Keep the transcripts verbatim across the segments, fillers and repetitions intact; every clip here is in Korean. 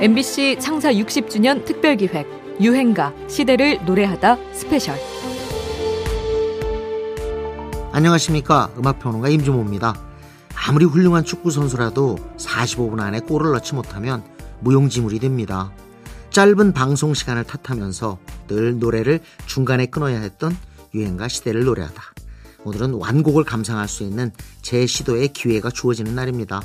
엠비씨 창사 육십 주년 특별기획 유행가 시대를 노래하다 스페셜. 안녕하십니까, 음악평론가 임준모입니다. 아무리 훌륭한 축구선수라도 사십오 분 안에 골을 넣지 못하면 무용지물이 됩니다. 짧은 방송 시간을 탓하면서 늘 노래를 중간에 끊어야 했던 유행가 시대를 노래하다. 오늘은 완곡을 감상할 수 있는 재시도의 기회가 주어지는 날입니다.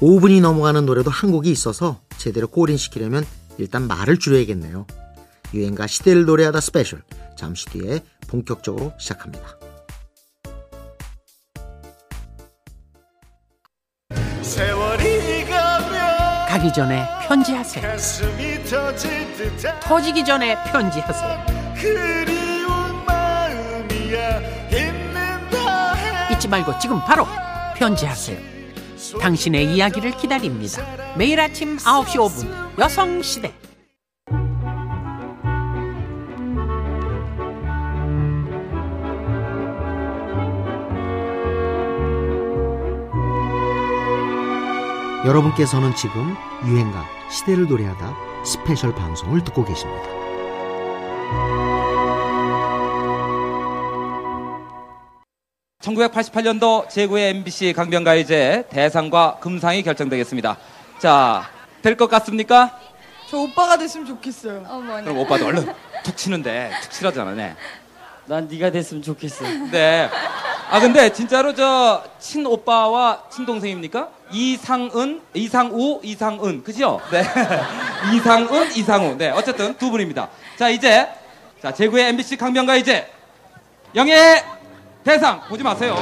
오 분이 넘어가는 노래도 한 곡이 있어서 제대로 골인시키려면 일단 말을 줄여야겠네요. 유행가 시대를 노래하다 스페셜, 잠시 뒤에 본격적으로 시작합니다. 세월이 가면 가기 전에 편지하세요. 가슴이 터질 듯한 터지기 전에 편지하세요. 그리운 마음이야 있는다 해. 잊지 말고 지금 바로 편지하세요. 당신의 이야기를 기다립니다. 매일 아침 아홉 시 오 분 여성시대. 여러분께서는 지금 유행가 시대를 노래하다 스페셜 방송을 듣고 계십니다. 천구백팔십팔 년도 제구의 엠비씨 강변가요제 대상과 금상이 결정되겠습니다. 자, 될 것 같습니까? 저 오빠가 됐으면 좋겠어요. 어머나. 그럼 오빠도 얼른 툭 치는데 툭 치라잖아. 네. 난 네가 됐으면 좋겠어. 네. 아 근데 진짜로 저 친오빠와 친동생입니까? 이상은, 이상우, 이상은 그죠? 네. 이상은, 이상우. 네. 어쨌든 두 분입니다. 자 이제 자 제구의 엠비씨 강변가요제 영예 대상 보지 마세요.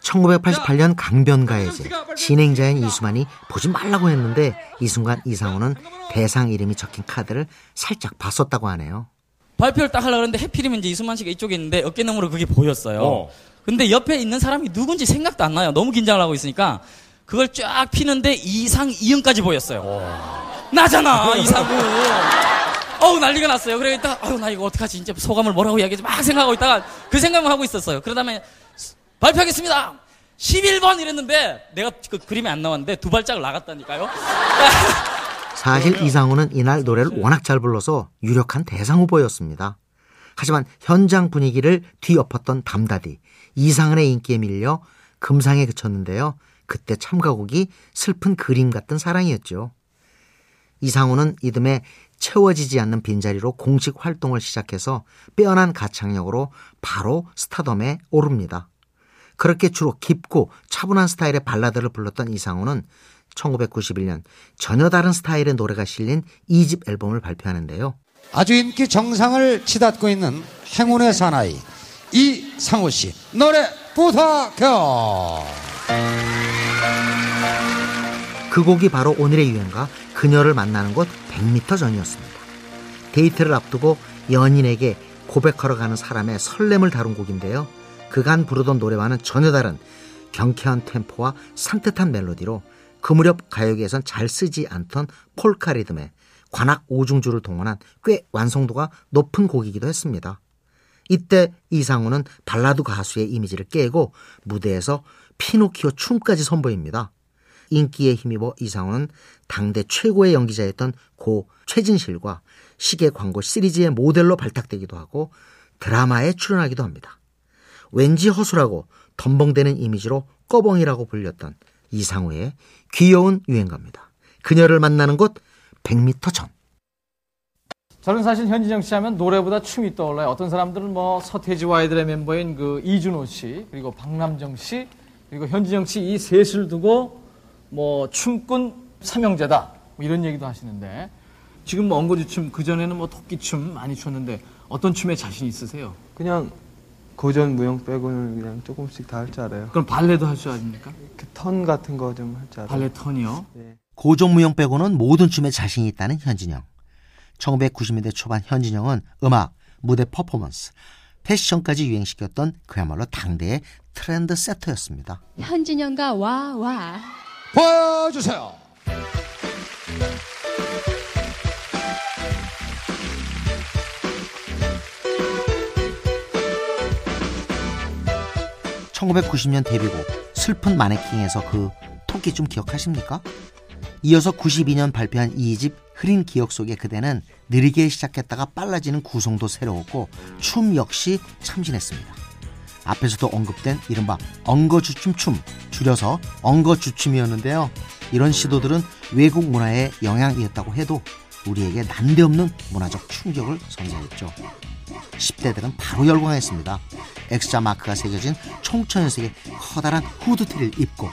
천구백팔십팔 년 강변가요제 진행자인 이수만이 보지 말라고 했는데 이 순간 이상우는 대상 이름이 적힌 카드를 살짝 봤었다고 하네요. 발표를 딱 하려고 했는데 해필이면 이제 이수만 씨가 이쪽에 있는데 어깨너머로 그게 보였어요. 어. 근데 옆에 있는 사람이 누군지 생각도 안 나요. 너무 긴장을 하고 있으니까 그걸 쫙 피는데 이상 이응까지 보였어요. 오. 나잖아 이상우. 어우 난리가 났어요. 그래 있다가 아유 나 이거 어떡하지 이제 소감을 뭐라고 이야기하지 막 생각하고 있다가 그 생각만 하고 있었어요. 그러다 보면 발표하겠습니다. 십일 번 이랬는데 내가 그 그림이 안 나왔는데 두 발짝을 나갔다니까요. 사실 이상우는 이날 노래를 워낙 잘 불러서 유력한 대상 후보였습니다. 하지만 현장 분위기를 뒤엎었던 담다디 이상은의 인기에 밀려 금상에 그쳤는데요. 그때 참가곡이 슬픈 그림 같은 사랑이었죠. 이상우는 이듬해 채워지지 않는 빈자리로 공식 활동을 시작해서 빼어난 가창력으로 바로 스타덤에 오릅니다. 그렇게 주로 깊고 차분한 스타일의 발라드를 불렀던 이상우는 천구백구십일 년 전혀 다른 스타일의 노래가 실린 이 집 앨범을 발표하는데요. 아주 인기 정상을 치닫고 있는 행운의 사나이 이상우 씨 노래 부탁해요. 그 곡이 바로 오늘의 유행가 그녀를 만나는 곳 백 미터 전이었습니다. 데이트를 앞두고 연인에게 고백하러 가는 사람의 설렘을 다룬 곡인데요. 그간 부르던 노래와는 전혀 다른 경쾌한 템포와 산뜻한 멜로디로 그 무렵 가요계에선 잘 쓰지 않던 폴카 리듬에 관악 오중주를 동원한 꽤 완성도가 높은 곡이기도 했습니다. 이때 이상우는 발라드 가수의 이미지를 깨고 무대에서 피노키오 춤까지 선보입니다. 인기에 힘입어 이상우는 당대 최고의 연기자였던 고 최진실과 시계 광고 시리즈의 모델로 발탁되기도 하고 드라마에 출연하기도 합니다. 왠지 허술하고 덤벙대는 이미지로 꺼벙이라고 불렸던 이상우의 귀여운 유행가입니다. 그녀를 만나는 곳 백 미터 전. 저는 사실 현진영 씨 하면 노래보다 춤이 떠올라요. 어떤 사람들은 뭐 서태지 와이드의 멤버인 그 이준호 씨 그리고 박남정 씨 그리고 현진영 씨 이 셋을 두고 뭐 춤꾼 삼형제다 뭐 이런 얘기도 하시는데 지금 뭐 엉거주춤 그전에는 뭐 토끼춤 많이 췄는데 어떤 춤에 자신 있으세요? 그냥 고전 무용 빼고는 그냥 조금씩 다 할 줄 알아요. 그럼 발레도 할 줄 아십니까? 그 턴 같은 거 좀 할 줄 알아요. 발레 턴이요? 네. 고전 무용 빼고는 모든 춤에 자신이 있다는 현진영. 천구백구십 년대 초반 현진영은 음악, 무대 퍼포먼스, 패션까지 유행시켰던 그야말로 당대의 트렌드 세터였습니다. 현진영과 와와 보여주세요. 천구백구십 년 데뷔곡 슬픈 마네킹에서 그 토끼 좀 기억하십니까? 이어서 구십이 년 발표한 이 집 흐린 기억 속의 그대는 느리게 시작했다가 빨라지는 구성도 새로웠고 춤 역시 참신했습니다. 앞에서도 언급된 이른바 엉거주춤춤, 줄여서 엉거주춤이었는데요. 이런 시도들은 외국 문화의 영향이었다고 해도 우리에게 난데없는 문화적 충격을 선사했죠. 십 대들은 바로 열광했습니다. X자 마크가 새겨진 총천연색의 커다란 후드티를 입고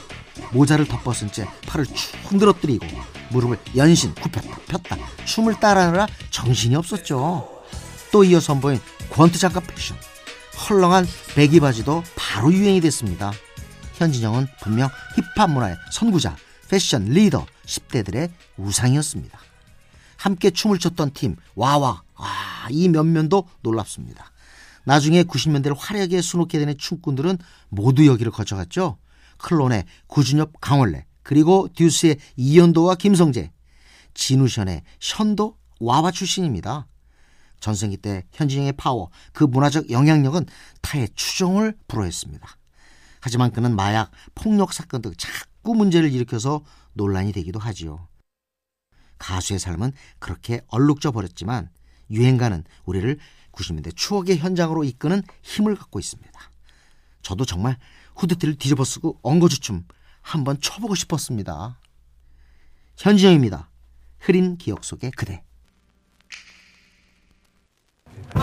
모자를 덮어쓴 채 팔을 축 흔들어뜨리고 무릎을 연신 굽혔다 폈다 춤을 따라하느라 정신이 없었죠. 또 이어 선보인 권투장갑 패션, 헐렁한 배기 바지도 바로 유행이 됐습니다. 현진영은 분명 힙합 문화의 선구자, 패션 리더, 십 대들의 우상이었습니다. 함께 춤을 췄던 팀 와와, 아, 이 면면도 놀랍습니다. 나중에 구십 년대를 화려하게 수놓게 되는 춤꾼들은 모두 여기를 거쳐갔죠. 클론의 구준엽, 강원래, 그리고 듀스의 이현도와 김성재, 진우션의 션도 와와 출신입니다. 전성기 때 현진영의 파워, 그 문화적 영향력은 타의 추종을 불허했습니다. 하지만 그는 마약, 폭력 사건 등 자꾸 문제를 일으켜서 논란이 되기도 하지요. 가수의 삶은 그렇게 얼룩져 버렸지만 유행가는 우리를 구십 년대 추억의 현장으로 이끄는 힘을 갖고 있습니다. 저도 정말 후드티를 뒤집어 쓰고 엉거주춤 한번 쳐보고 싶었습니다. 현진영입니다. 흐린 기억 속의 그대. 아,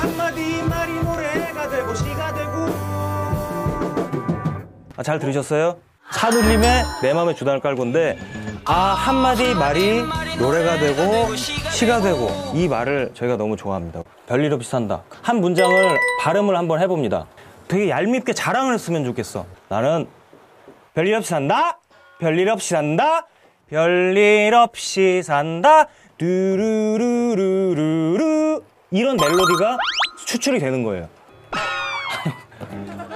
한마디 말이 노래가 되고 시가 되고. 아, 잘 들으셨어요? 산울림의 내 맘에 주단을 깔 건데, 아, 한마디 말이 노래가 되고 시가 되고, 이 말을 저희가 너무 좋아합니다. 별일 없이 산다. 한 문장을 발음을 한번 해봅니다. 되게 얄밉게 자랑을 했으면 좋겠어. 나는 별일 없이 산다, 별일 없이 산다, 별일 없이 산다, 두루루루루루. 이런 멜로디가 추출이 되는 거예요.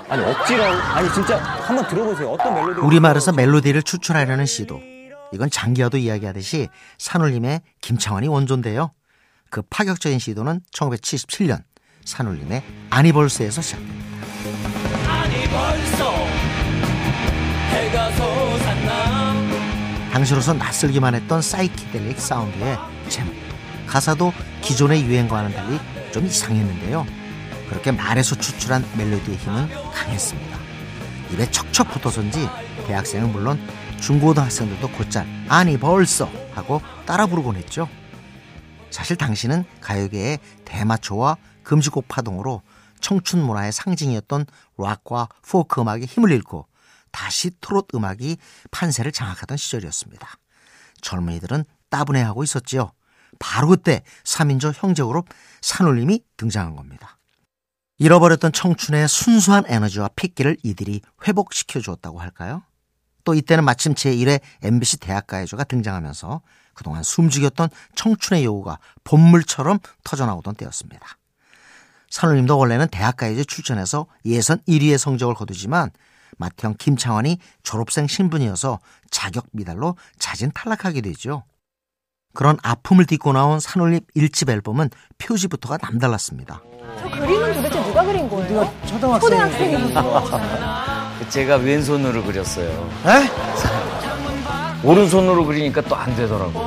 아니 억지로, 아니 진짜 한번 들어보세요. 어떤 멜로디? 우리말에서 멜로디를 추출하려는 시도. 이건 장기하도 이야기하듯이 산울림의 김창완이 원조인데요. 그 파격적인 시도는 천구백칠십칠 년 산울림의 아니벌스에서 시작됩니다. 아니벌소, 해가 솟았나. 당시로서 낯설기만 했던 사이키델릭 사운드의 제목, 가사도 기존의 유행과는 달리 좀 이상했는데요. 그렇게 말에서 추출한 멜로디의 힘은 강했습니다. 입에 척척 붙어서인지 대학생은 물론 중고등학생들도 곧잘 아니 벌써 하고 따라 부르곤 했죠. 사실 당시는 가요계의 대마초와 금시곡 파동으로 청춘 문화의 상징이었던 락과 포크 음악에 힘을 잃고 다시 트롯 음악이 판세를 장악하던 시절이었습니다. 젊은이들은 따분해하고 있었지요. 바로 그때 삼인조 형제그룹 산울림이 등장한 겁니다. 잃어버렸던 청춘의 순수한 에너지와 핏기를 이들이 회복시켜주었다고 할까요? 또 이때는 마침 제일회 엠비씨 대학가요제가 등장하면서 그동안 숨죽였던 청춘의 여우가 봇물처럼 터져나오던 때였습니다. 산울림도 원래는 대학가요제 출전해서 예선 일위의 성적을 거두지만 맏형 김창완이 졸업생 신분이어서 자격 미달로 자진 탈락하게 되죠. 그런 아픔을 딛고 나온 산울림 일집 앨범은 표지부터가 남달랐습니다. 저 그림은 도대체 누가 그린 거예요? 누가 초등학생이. 제가 왼손으로 그렸어요. 에? 오른손으로 그리니까 또 안 되더라고요.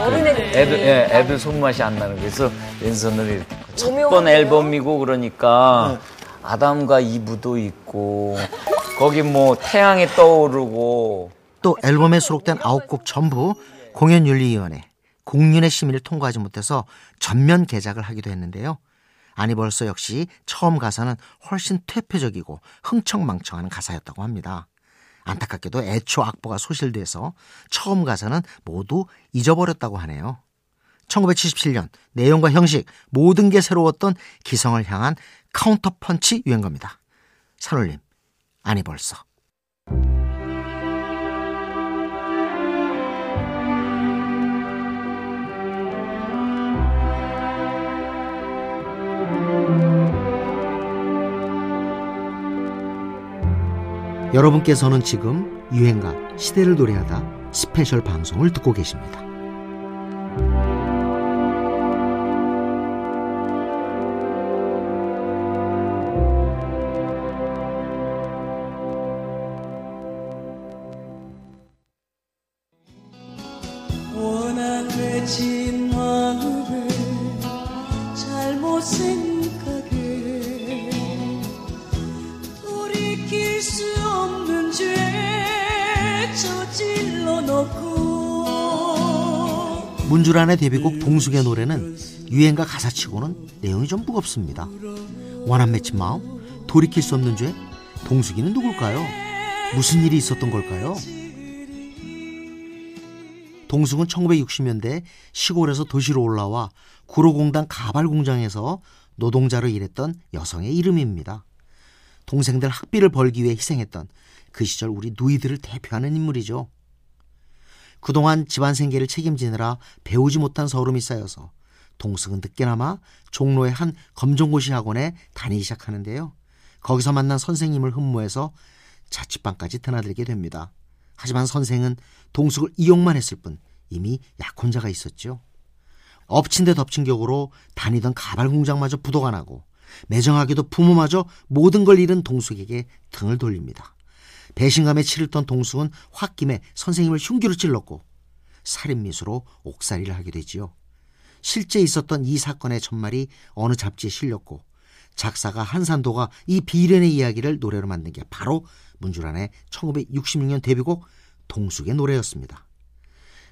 어른애들. 애들, 예, 애들 손맛이 안 나는 거에서 왼손으로 이렇게. 첫 번 앨범이고 그러니까 아담과 이브도 있고 거기 뭐 태양이 떠오르고. 또 앨범에 수록된 아홉 곡 전부 공연윤리위원회, 공윤의 심의를 통과하지 못해서 전면 개작을 하기도 했는데요. 아니벌써 역시 처음 가사는 훨씬 퇴폐적이고 흥청망청하는 가사였다고 합니다. 안타깝게도 애초 악보가 소실돼서 처음 가사는 모두 잊어버렸다고 하네요. 천구백칠십칠 년 내용과 형식 모든 게 새로웠던 기성을 향한 카운터펀치 유행가입니다. 산울림 아니벌써. 여러분께서는 지금 유행가 시대를 노래하다 스페셜 방송을 듣고 계십니다. 깨진 마음에 잘못 생각해 돌이킬 수 없는 죄 저질러 놓고. 문주란의 데뷔곡 봉숙의 노래는 유행과 가사치고는 내용이 좀 무겁습니다. 원한 맺힌 마음, 돌이킬 수 없는 죄, 봉숙이는 누굴까요? 무슨 일이 있었던 걸까요? 동숙은 천구백육십 년대 시골에서 도시로 올라와 구로공단 가발공장에서 노동자로 일했던 여성의 이름입니다. 동생들 학비를 벌기 위해 희생했던 그 시절 우리 누이들을 대표하는 인물이죠. 그동안 집안 생계를 책임지느라 배우지 못한 서름이 쌓여서 동숙은 늦게나마 종로의 한 검정고시 학원에 다니기 시작하는데요. 거기서 만난 선생님을 흠모해서 자취방까지 드나들게 됩니다. 하지만 선생은 동숙을 이용만 했을 뿐 이미 약혼자가 있었죠. 엎친 데 덮친 격으로 다니던 가발공장마저 부도가 나고 매정하게도 부모마저 모든 걸 잃은 동숙에게 등을 돌립니다. 배신감에 치를던 동숙은 홧김에 선생님을 흉기로 찔렀고 살인미수로 옥살이를 하게 되지요. 실제 있었던 이 사건의 전말이 어느 잡지에 실렸고 작사가 한산도가 이 비련의 이야기를 노래로 만든 게 바로 문주란의 천구백육십육 년 데뷔곡 동숙의 노래였습니다.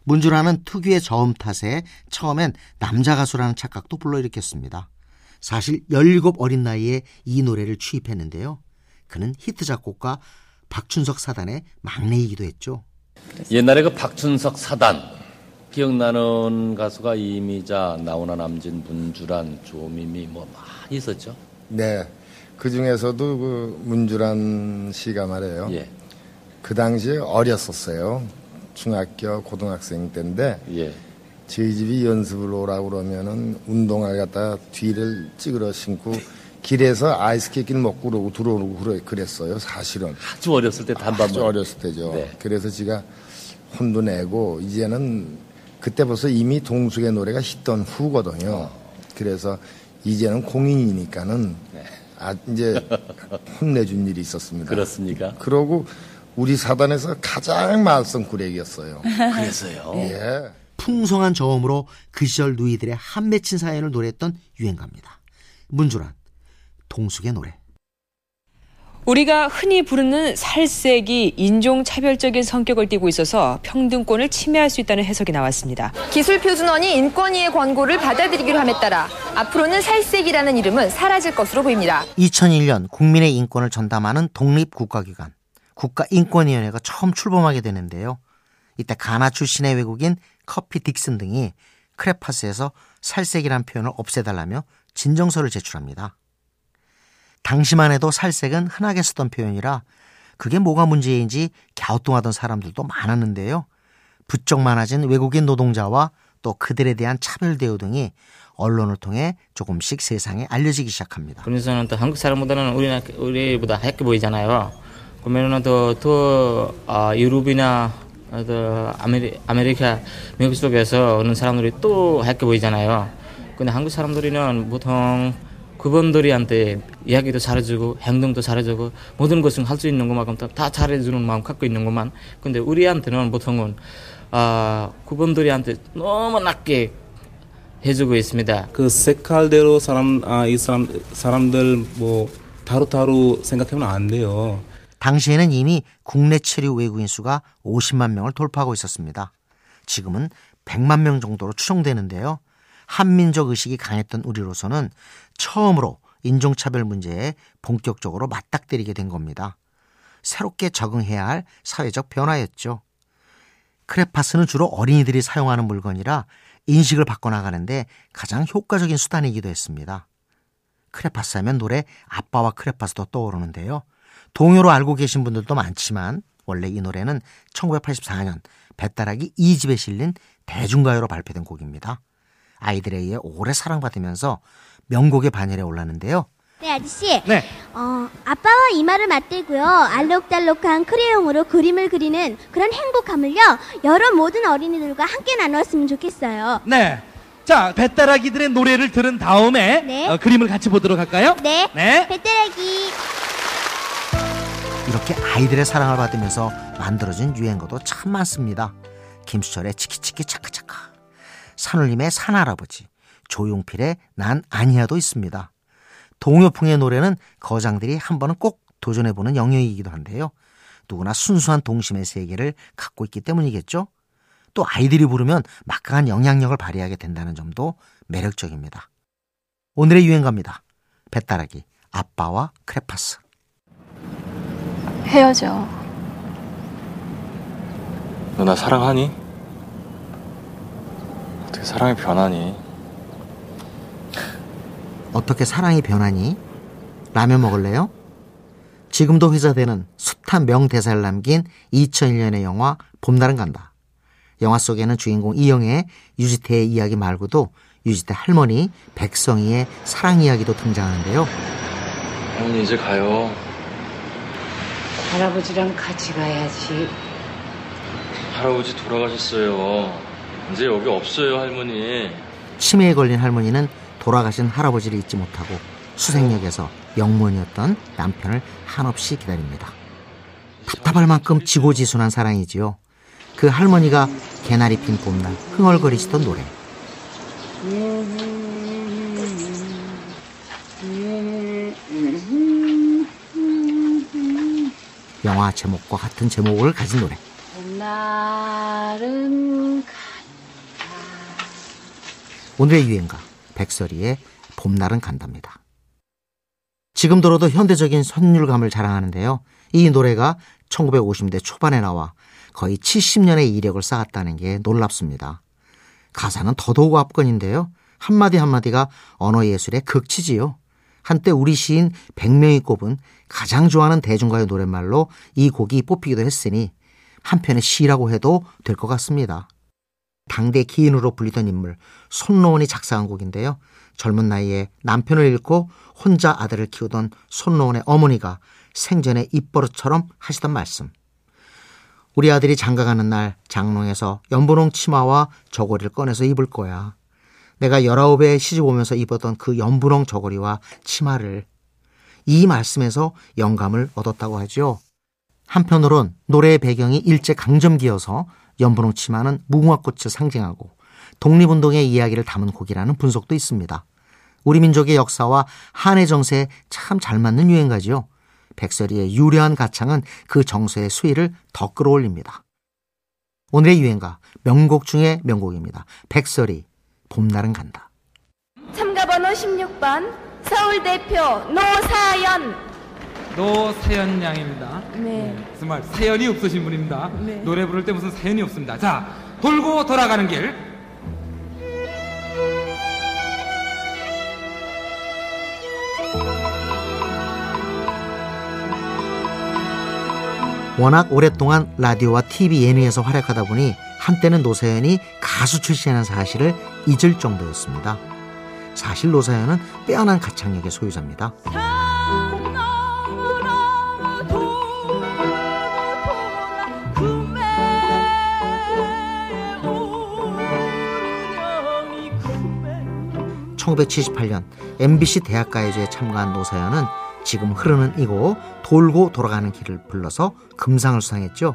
문주란은 특유의 저음 탓에 처음엔 남자 가수라는 착각도 불러일으켰습니다. 사실 열일곱 어린 나이에 이 노래를 취입했는데요. 그는 히트 작곡가 박춘석 사단의 막내이기도 했죠. 옛날에 그 박춘석 사단 기억나는 가수가 이미자, 나훈아, 남진, 문주란, 조미미 뭐 많이 있었죠. 네. 그 중에서도 그 문주란 씨가 말이에요. 예. 그 당시에 어렸었어요. 중학교, 고등학생 때인데 예. 저희 집이 연습을 오라고 그러면은 운동화를 갖다 뒤를 찌그러 신고 길에서 아이스크림 먹고 그러고 들어오고 그랬어요. 사실은. 아주 어렸을 때 단밤. 아주 어렸을 때죠. 네. 그래서 제가 혼도 내고 이제는 그때 벌써 이미 동숙의 노래가 히트던 후거든요. 그래서 이제는 공인이니까는 네. 아, 이제 혼내준 일이 있었습니다. 그렇습니까? 그러고 우리 사단에서 가장 말썽꾸레기였어요. 그래서요? 예. 풍성한 저음으로 그 시절 누이들의 한 맺힌 사연을 노래했던 유행가입니다. 문주란, 동숙의 노래. 우리가 흔히 부르는 살색이 인종차별적인 성격을 띠고 있어서 평등권을 침해할 수 있다는 해석이 나왔습니다. 기술표준원이 인권위의 권고를 받아들이기로 함에 따라 앞으로는 살색이라는 이름은 사라질 것으로 보입니다. 이천일 년 국민의 인권을 전담하는 독립국가기관 국가인권위원회가 처음 출범하게 되는데요. 이때 가나 출신의 외국인 커피 딕슨 등이 크레파스에서 살색이란 표현을 없애달라며 진정서를 제출합니다. 당시만 해도 살색은 흔하게 쓰던 표현이라 그게 뭐가 문제인지 갸우뚱하던 사람들도 많았는데요. 부쩍 많아진 외국인 노동자와 또 그들에 대한 차별 대우 등이 언론을 통해 조금씩 세상에 알려지기 시작합니다. 그래서는 또 한국 사람보다는 우리나, 우리보다 하얗게 보이잖아요. 그러면 또, 또 어, 유럽이나 또 아메리, 아메리카, 미국 쪽에서 오는 사람들이 또 하얗게 보이잖아요. 근데 한국 사람들은 보통 그분들이한테 이야기도 잘해주고 행동도 잘해주고 모든 것은 할 수 있는 것만큼 다 잘해주는 마음 갖고 있는 것만. 근데 우리한테는 보통은 아 그분들이한테 너무 낮게 해주고 있습니다. 그 색깔대로 사람 아 이 사람 사람들 뭐 다루다루 생각하면 안 돼요. 당시에는 이미 국내 체류 외국인 수가 오십만 명을 돌파하고 있었습니다. 지금은 백만 명 정도로 추정되는데요. 한민족 의식이 강했던 우리로서는 처음으로 인종차별 문제에 본격적으로 맞닥뜨리게 된 겁니다. 새롭게 적응해야 할 사회적 변화였죠. 크레파스는 주로 어린이들이 사용하는 물건이라 인식을 바꿔나가는데 가장 효과적인 수단이기도 했습니다. 크레파스 하면 노래 아빠와 크레파스도 떠오르는데요. 동요로 알고 계신 분들도 많지만 원래 이 노래는 천구백팔십사 년 배따라기 이 집에 실린 대중가요로 발표된 곡입니다. 아이들에 의해 오래 사랑받으면서 명곡의 반열에 올랐는데요. 네, 아저씨. 네. 어, 아빠와 이마를 맞대고요. 알록달록한 크레용으로 그림을 그리는 그런 행복함을요. 여러 모든 어린이들과 함께 나누었으면 좋겠어요. 네. 자, 배따라기들의 노래를 들은 다음에 네. 어, 그림을 같이 보도록 할까요? 네. 네. 배따라기. 이렇게 아이들의 사랑을 받으면서 만들어진 유행어도 참 많습니다. 김수철의 치키치키 차카차카. 산울림의 산할아버지, 조용필의 난 아니야도 있습니다. 동요풍의 노래는 거장들이 한 번은 꼭 도전해보는 영역이기도 한데요. 누구나 순수한 동심의 세계를 갖고 있기 때문이겠죠. 또 아이들이 부르면 막강한 영향력을 발휘하게 된다는 점도 매력적입니다. 오늘의 유행가입니다. 배따라기, 아빠와 크레파스. 헤어져. 너 나 사랑하니? 어떻게 사랑이 변하니? 어떻게 사랑이 변하니? 라면 먹을래요? 지금도 회자되는 숱한 명대사를 남긴 이천일 년의 영화 봄날은 간다. 영화 속에는 주인공 이영애, 유지태의 이야기 말고도 유지태 할머니 백성희의 사랑 이야기도 등장하는데요. 할머니 이제 가요. 할아버지랑 같이 가야지. 할아버지 돌아가셨어요. 이제 여기 없어요, 할머니. 치매에 걸린 할머니는 돌아가신 할아버지를 잊지 못하고 수색역에서 영무원이었던 남편을 한없이 기다립니다. 답답할 만큼 지고지순한 사랑이지요. 그 할머니가 개나리 핀 봄날 흥얼거리시던 노래. 영화 제목과 같은 제목을 가진 노래. 봄날은 간다. 오늘의 유행가 백설이의 봄날은 간답니다. 지금 들어도 현대적인 선율감을 자랑하는데요. 이 노래가 천구백오십 년대 초반에 나와 거의 칠십 년의 이력을 쌓았다는 게 놀랍습니다. 가사는 더더욱 압권인데요. 한마디 한마디가 언어예술의 극치지요. 한때 우리 시인 백 명이 꼽은 가장 좋아하는 대중가요 노랫말로 이 곡이 뽑히기도 했으니 한편의 시라고 해도 될 것 같습니다. 당대 기인으로 불리던 인물 손로원이 작사한 곡인데요. 젊은 나이에 남편을 잃고 혼자 아들을 키우던 손로원의 어머니가 생전에 입버릇처럼 하시던 말씀. 우리 아들이 장가가는 날 장롱에서 연분홍 치마와 저고리를 꺼내서 입을 거야. 내가 열아홉에 시집 오면서 입었던 그 연분홍 저고리와 치마를. 이 말씀에서 영감을 얻었다고 하죠. 한편으론 노래의 배경이 일제강점기여서 연분홍 치마는 무궁화꽃을 상징하고 독립운동의 이야기를 담은 곡이라는 분석도 있습니다. 우리 민족의 역사와 한의 정서에 참 잘 맞는 유행가지요. 백설이의 유려한 가창은 그 정서의 수위를 더 끌어올립니다. 오늘의 유행가 명곡 중에 명곡입니다. 백설이 봄날은 간다. 참가번호 십육 번 서울대표 노사연. 노사연 양입니다. 네. 정말 사연이 없으신 분입니다. 네. 노래 부를 때 무슨 사연이 없습니다. 자, 돌고 돌아가는 길. 워낙 오랫동안 라디오와 티비 예능에서 활약하다 보니 한때는 노사연이 가수 출신이라는 사실을 잊을 정도였습니다. 사실 노사연은 빼어난 가창력의 소유자입니다. 천구백칠십팔 년 엠비씨 대학가요제에 참가한 노사연은 지금 흐르는 이곡 돌고 돌아가는 길을 불러서 금상을 수상했죠.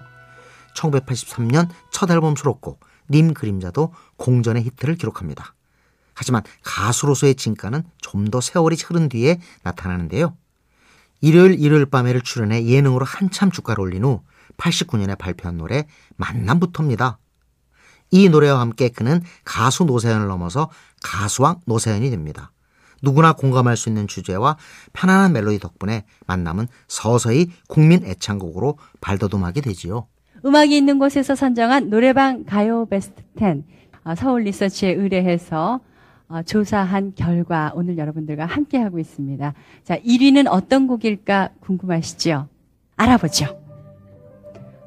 천구백팔십삼 년 첫 앨범 수록곡 님 그림자도 공전의 히트를 기록합니다. 하지만 가수로서의 진가는 좀 더 세월이 흐른 뒤에 나타나는데요. 일요일 일요일 밤에를 출연해 예능으로 한참 주가를 올린 후 팔십구 년에 발표한 노래 만남부터입니다. 이 노래와 함께 그는 가수 노사연을 넘어서 가수왕 노사연이 됩니다. 누구나 공감할 수 있는 주제와 편안한 멜로디 덕분에 만남은 서서히 국민 애창곡으로 발돋움하게 되지요. 음악이 있는 곳에서 선정한 노래방 가요 베스트 십 서울 리서치에 의뢰해서 조사한 결과 오늘 여러분들과 함께하고 있습니다. 자, 일 위는 어떤 곡일까 궁금하시죠? 알아보죠.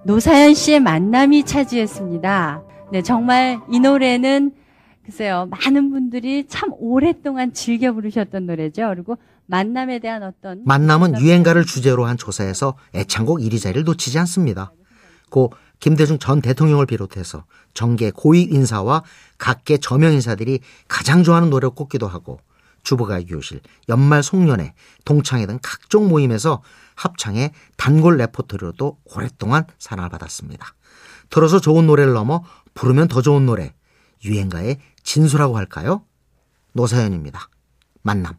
노사연 씨의 만남이 차지했습니다. 네, 정말 이 노래는 글쎄요, 많은 분들이 참 오랫동안 즐겨 부르셨던 노래죠. 그리고 만남에 대한 어떤 만남은 유행가를 주제로 한 조사에서 애창곡 일 위 자리를 놓치지 않습니다. 고 김대중 전 대통령을 비롯해서 정계 고위 인사와 각계 저명 인사들이 가장 좋아하는 노래를 꼽기도 하고 주부가의 교실, 연말 송년회, 동창회 등 각종 모임에서 합창의 단골 레포토리로도 오랫동안 사랑을 받았습니다. 들어서 좋은 노래를 넘어 부르면 더 좋은 노래, 유행가의 진수라고 할까요? 노사연입니다. 만남.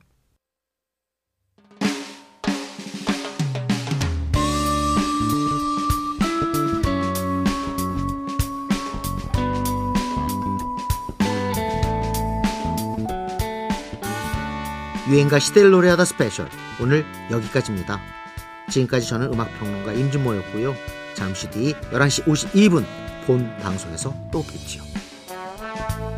유행가 시대를 노래하다 스페셜, 오늘 여기까지입니다. 지금까지 저는 음악평론가 임준모였고요. 잠시 뒤 열한 시 오십이 분 본 방송에서 또 뵙지요.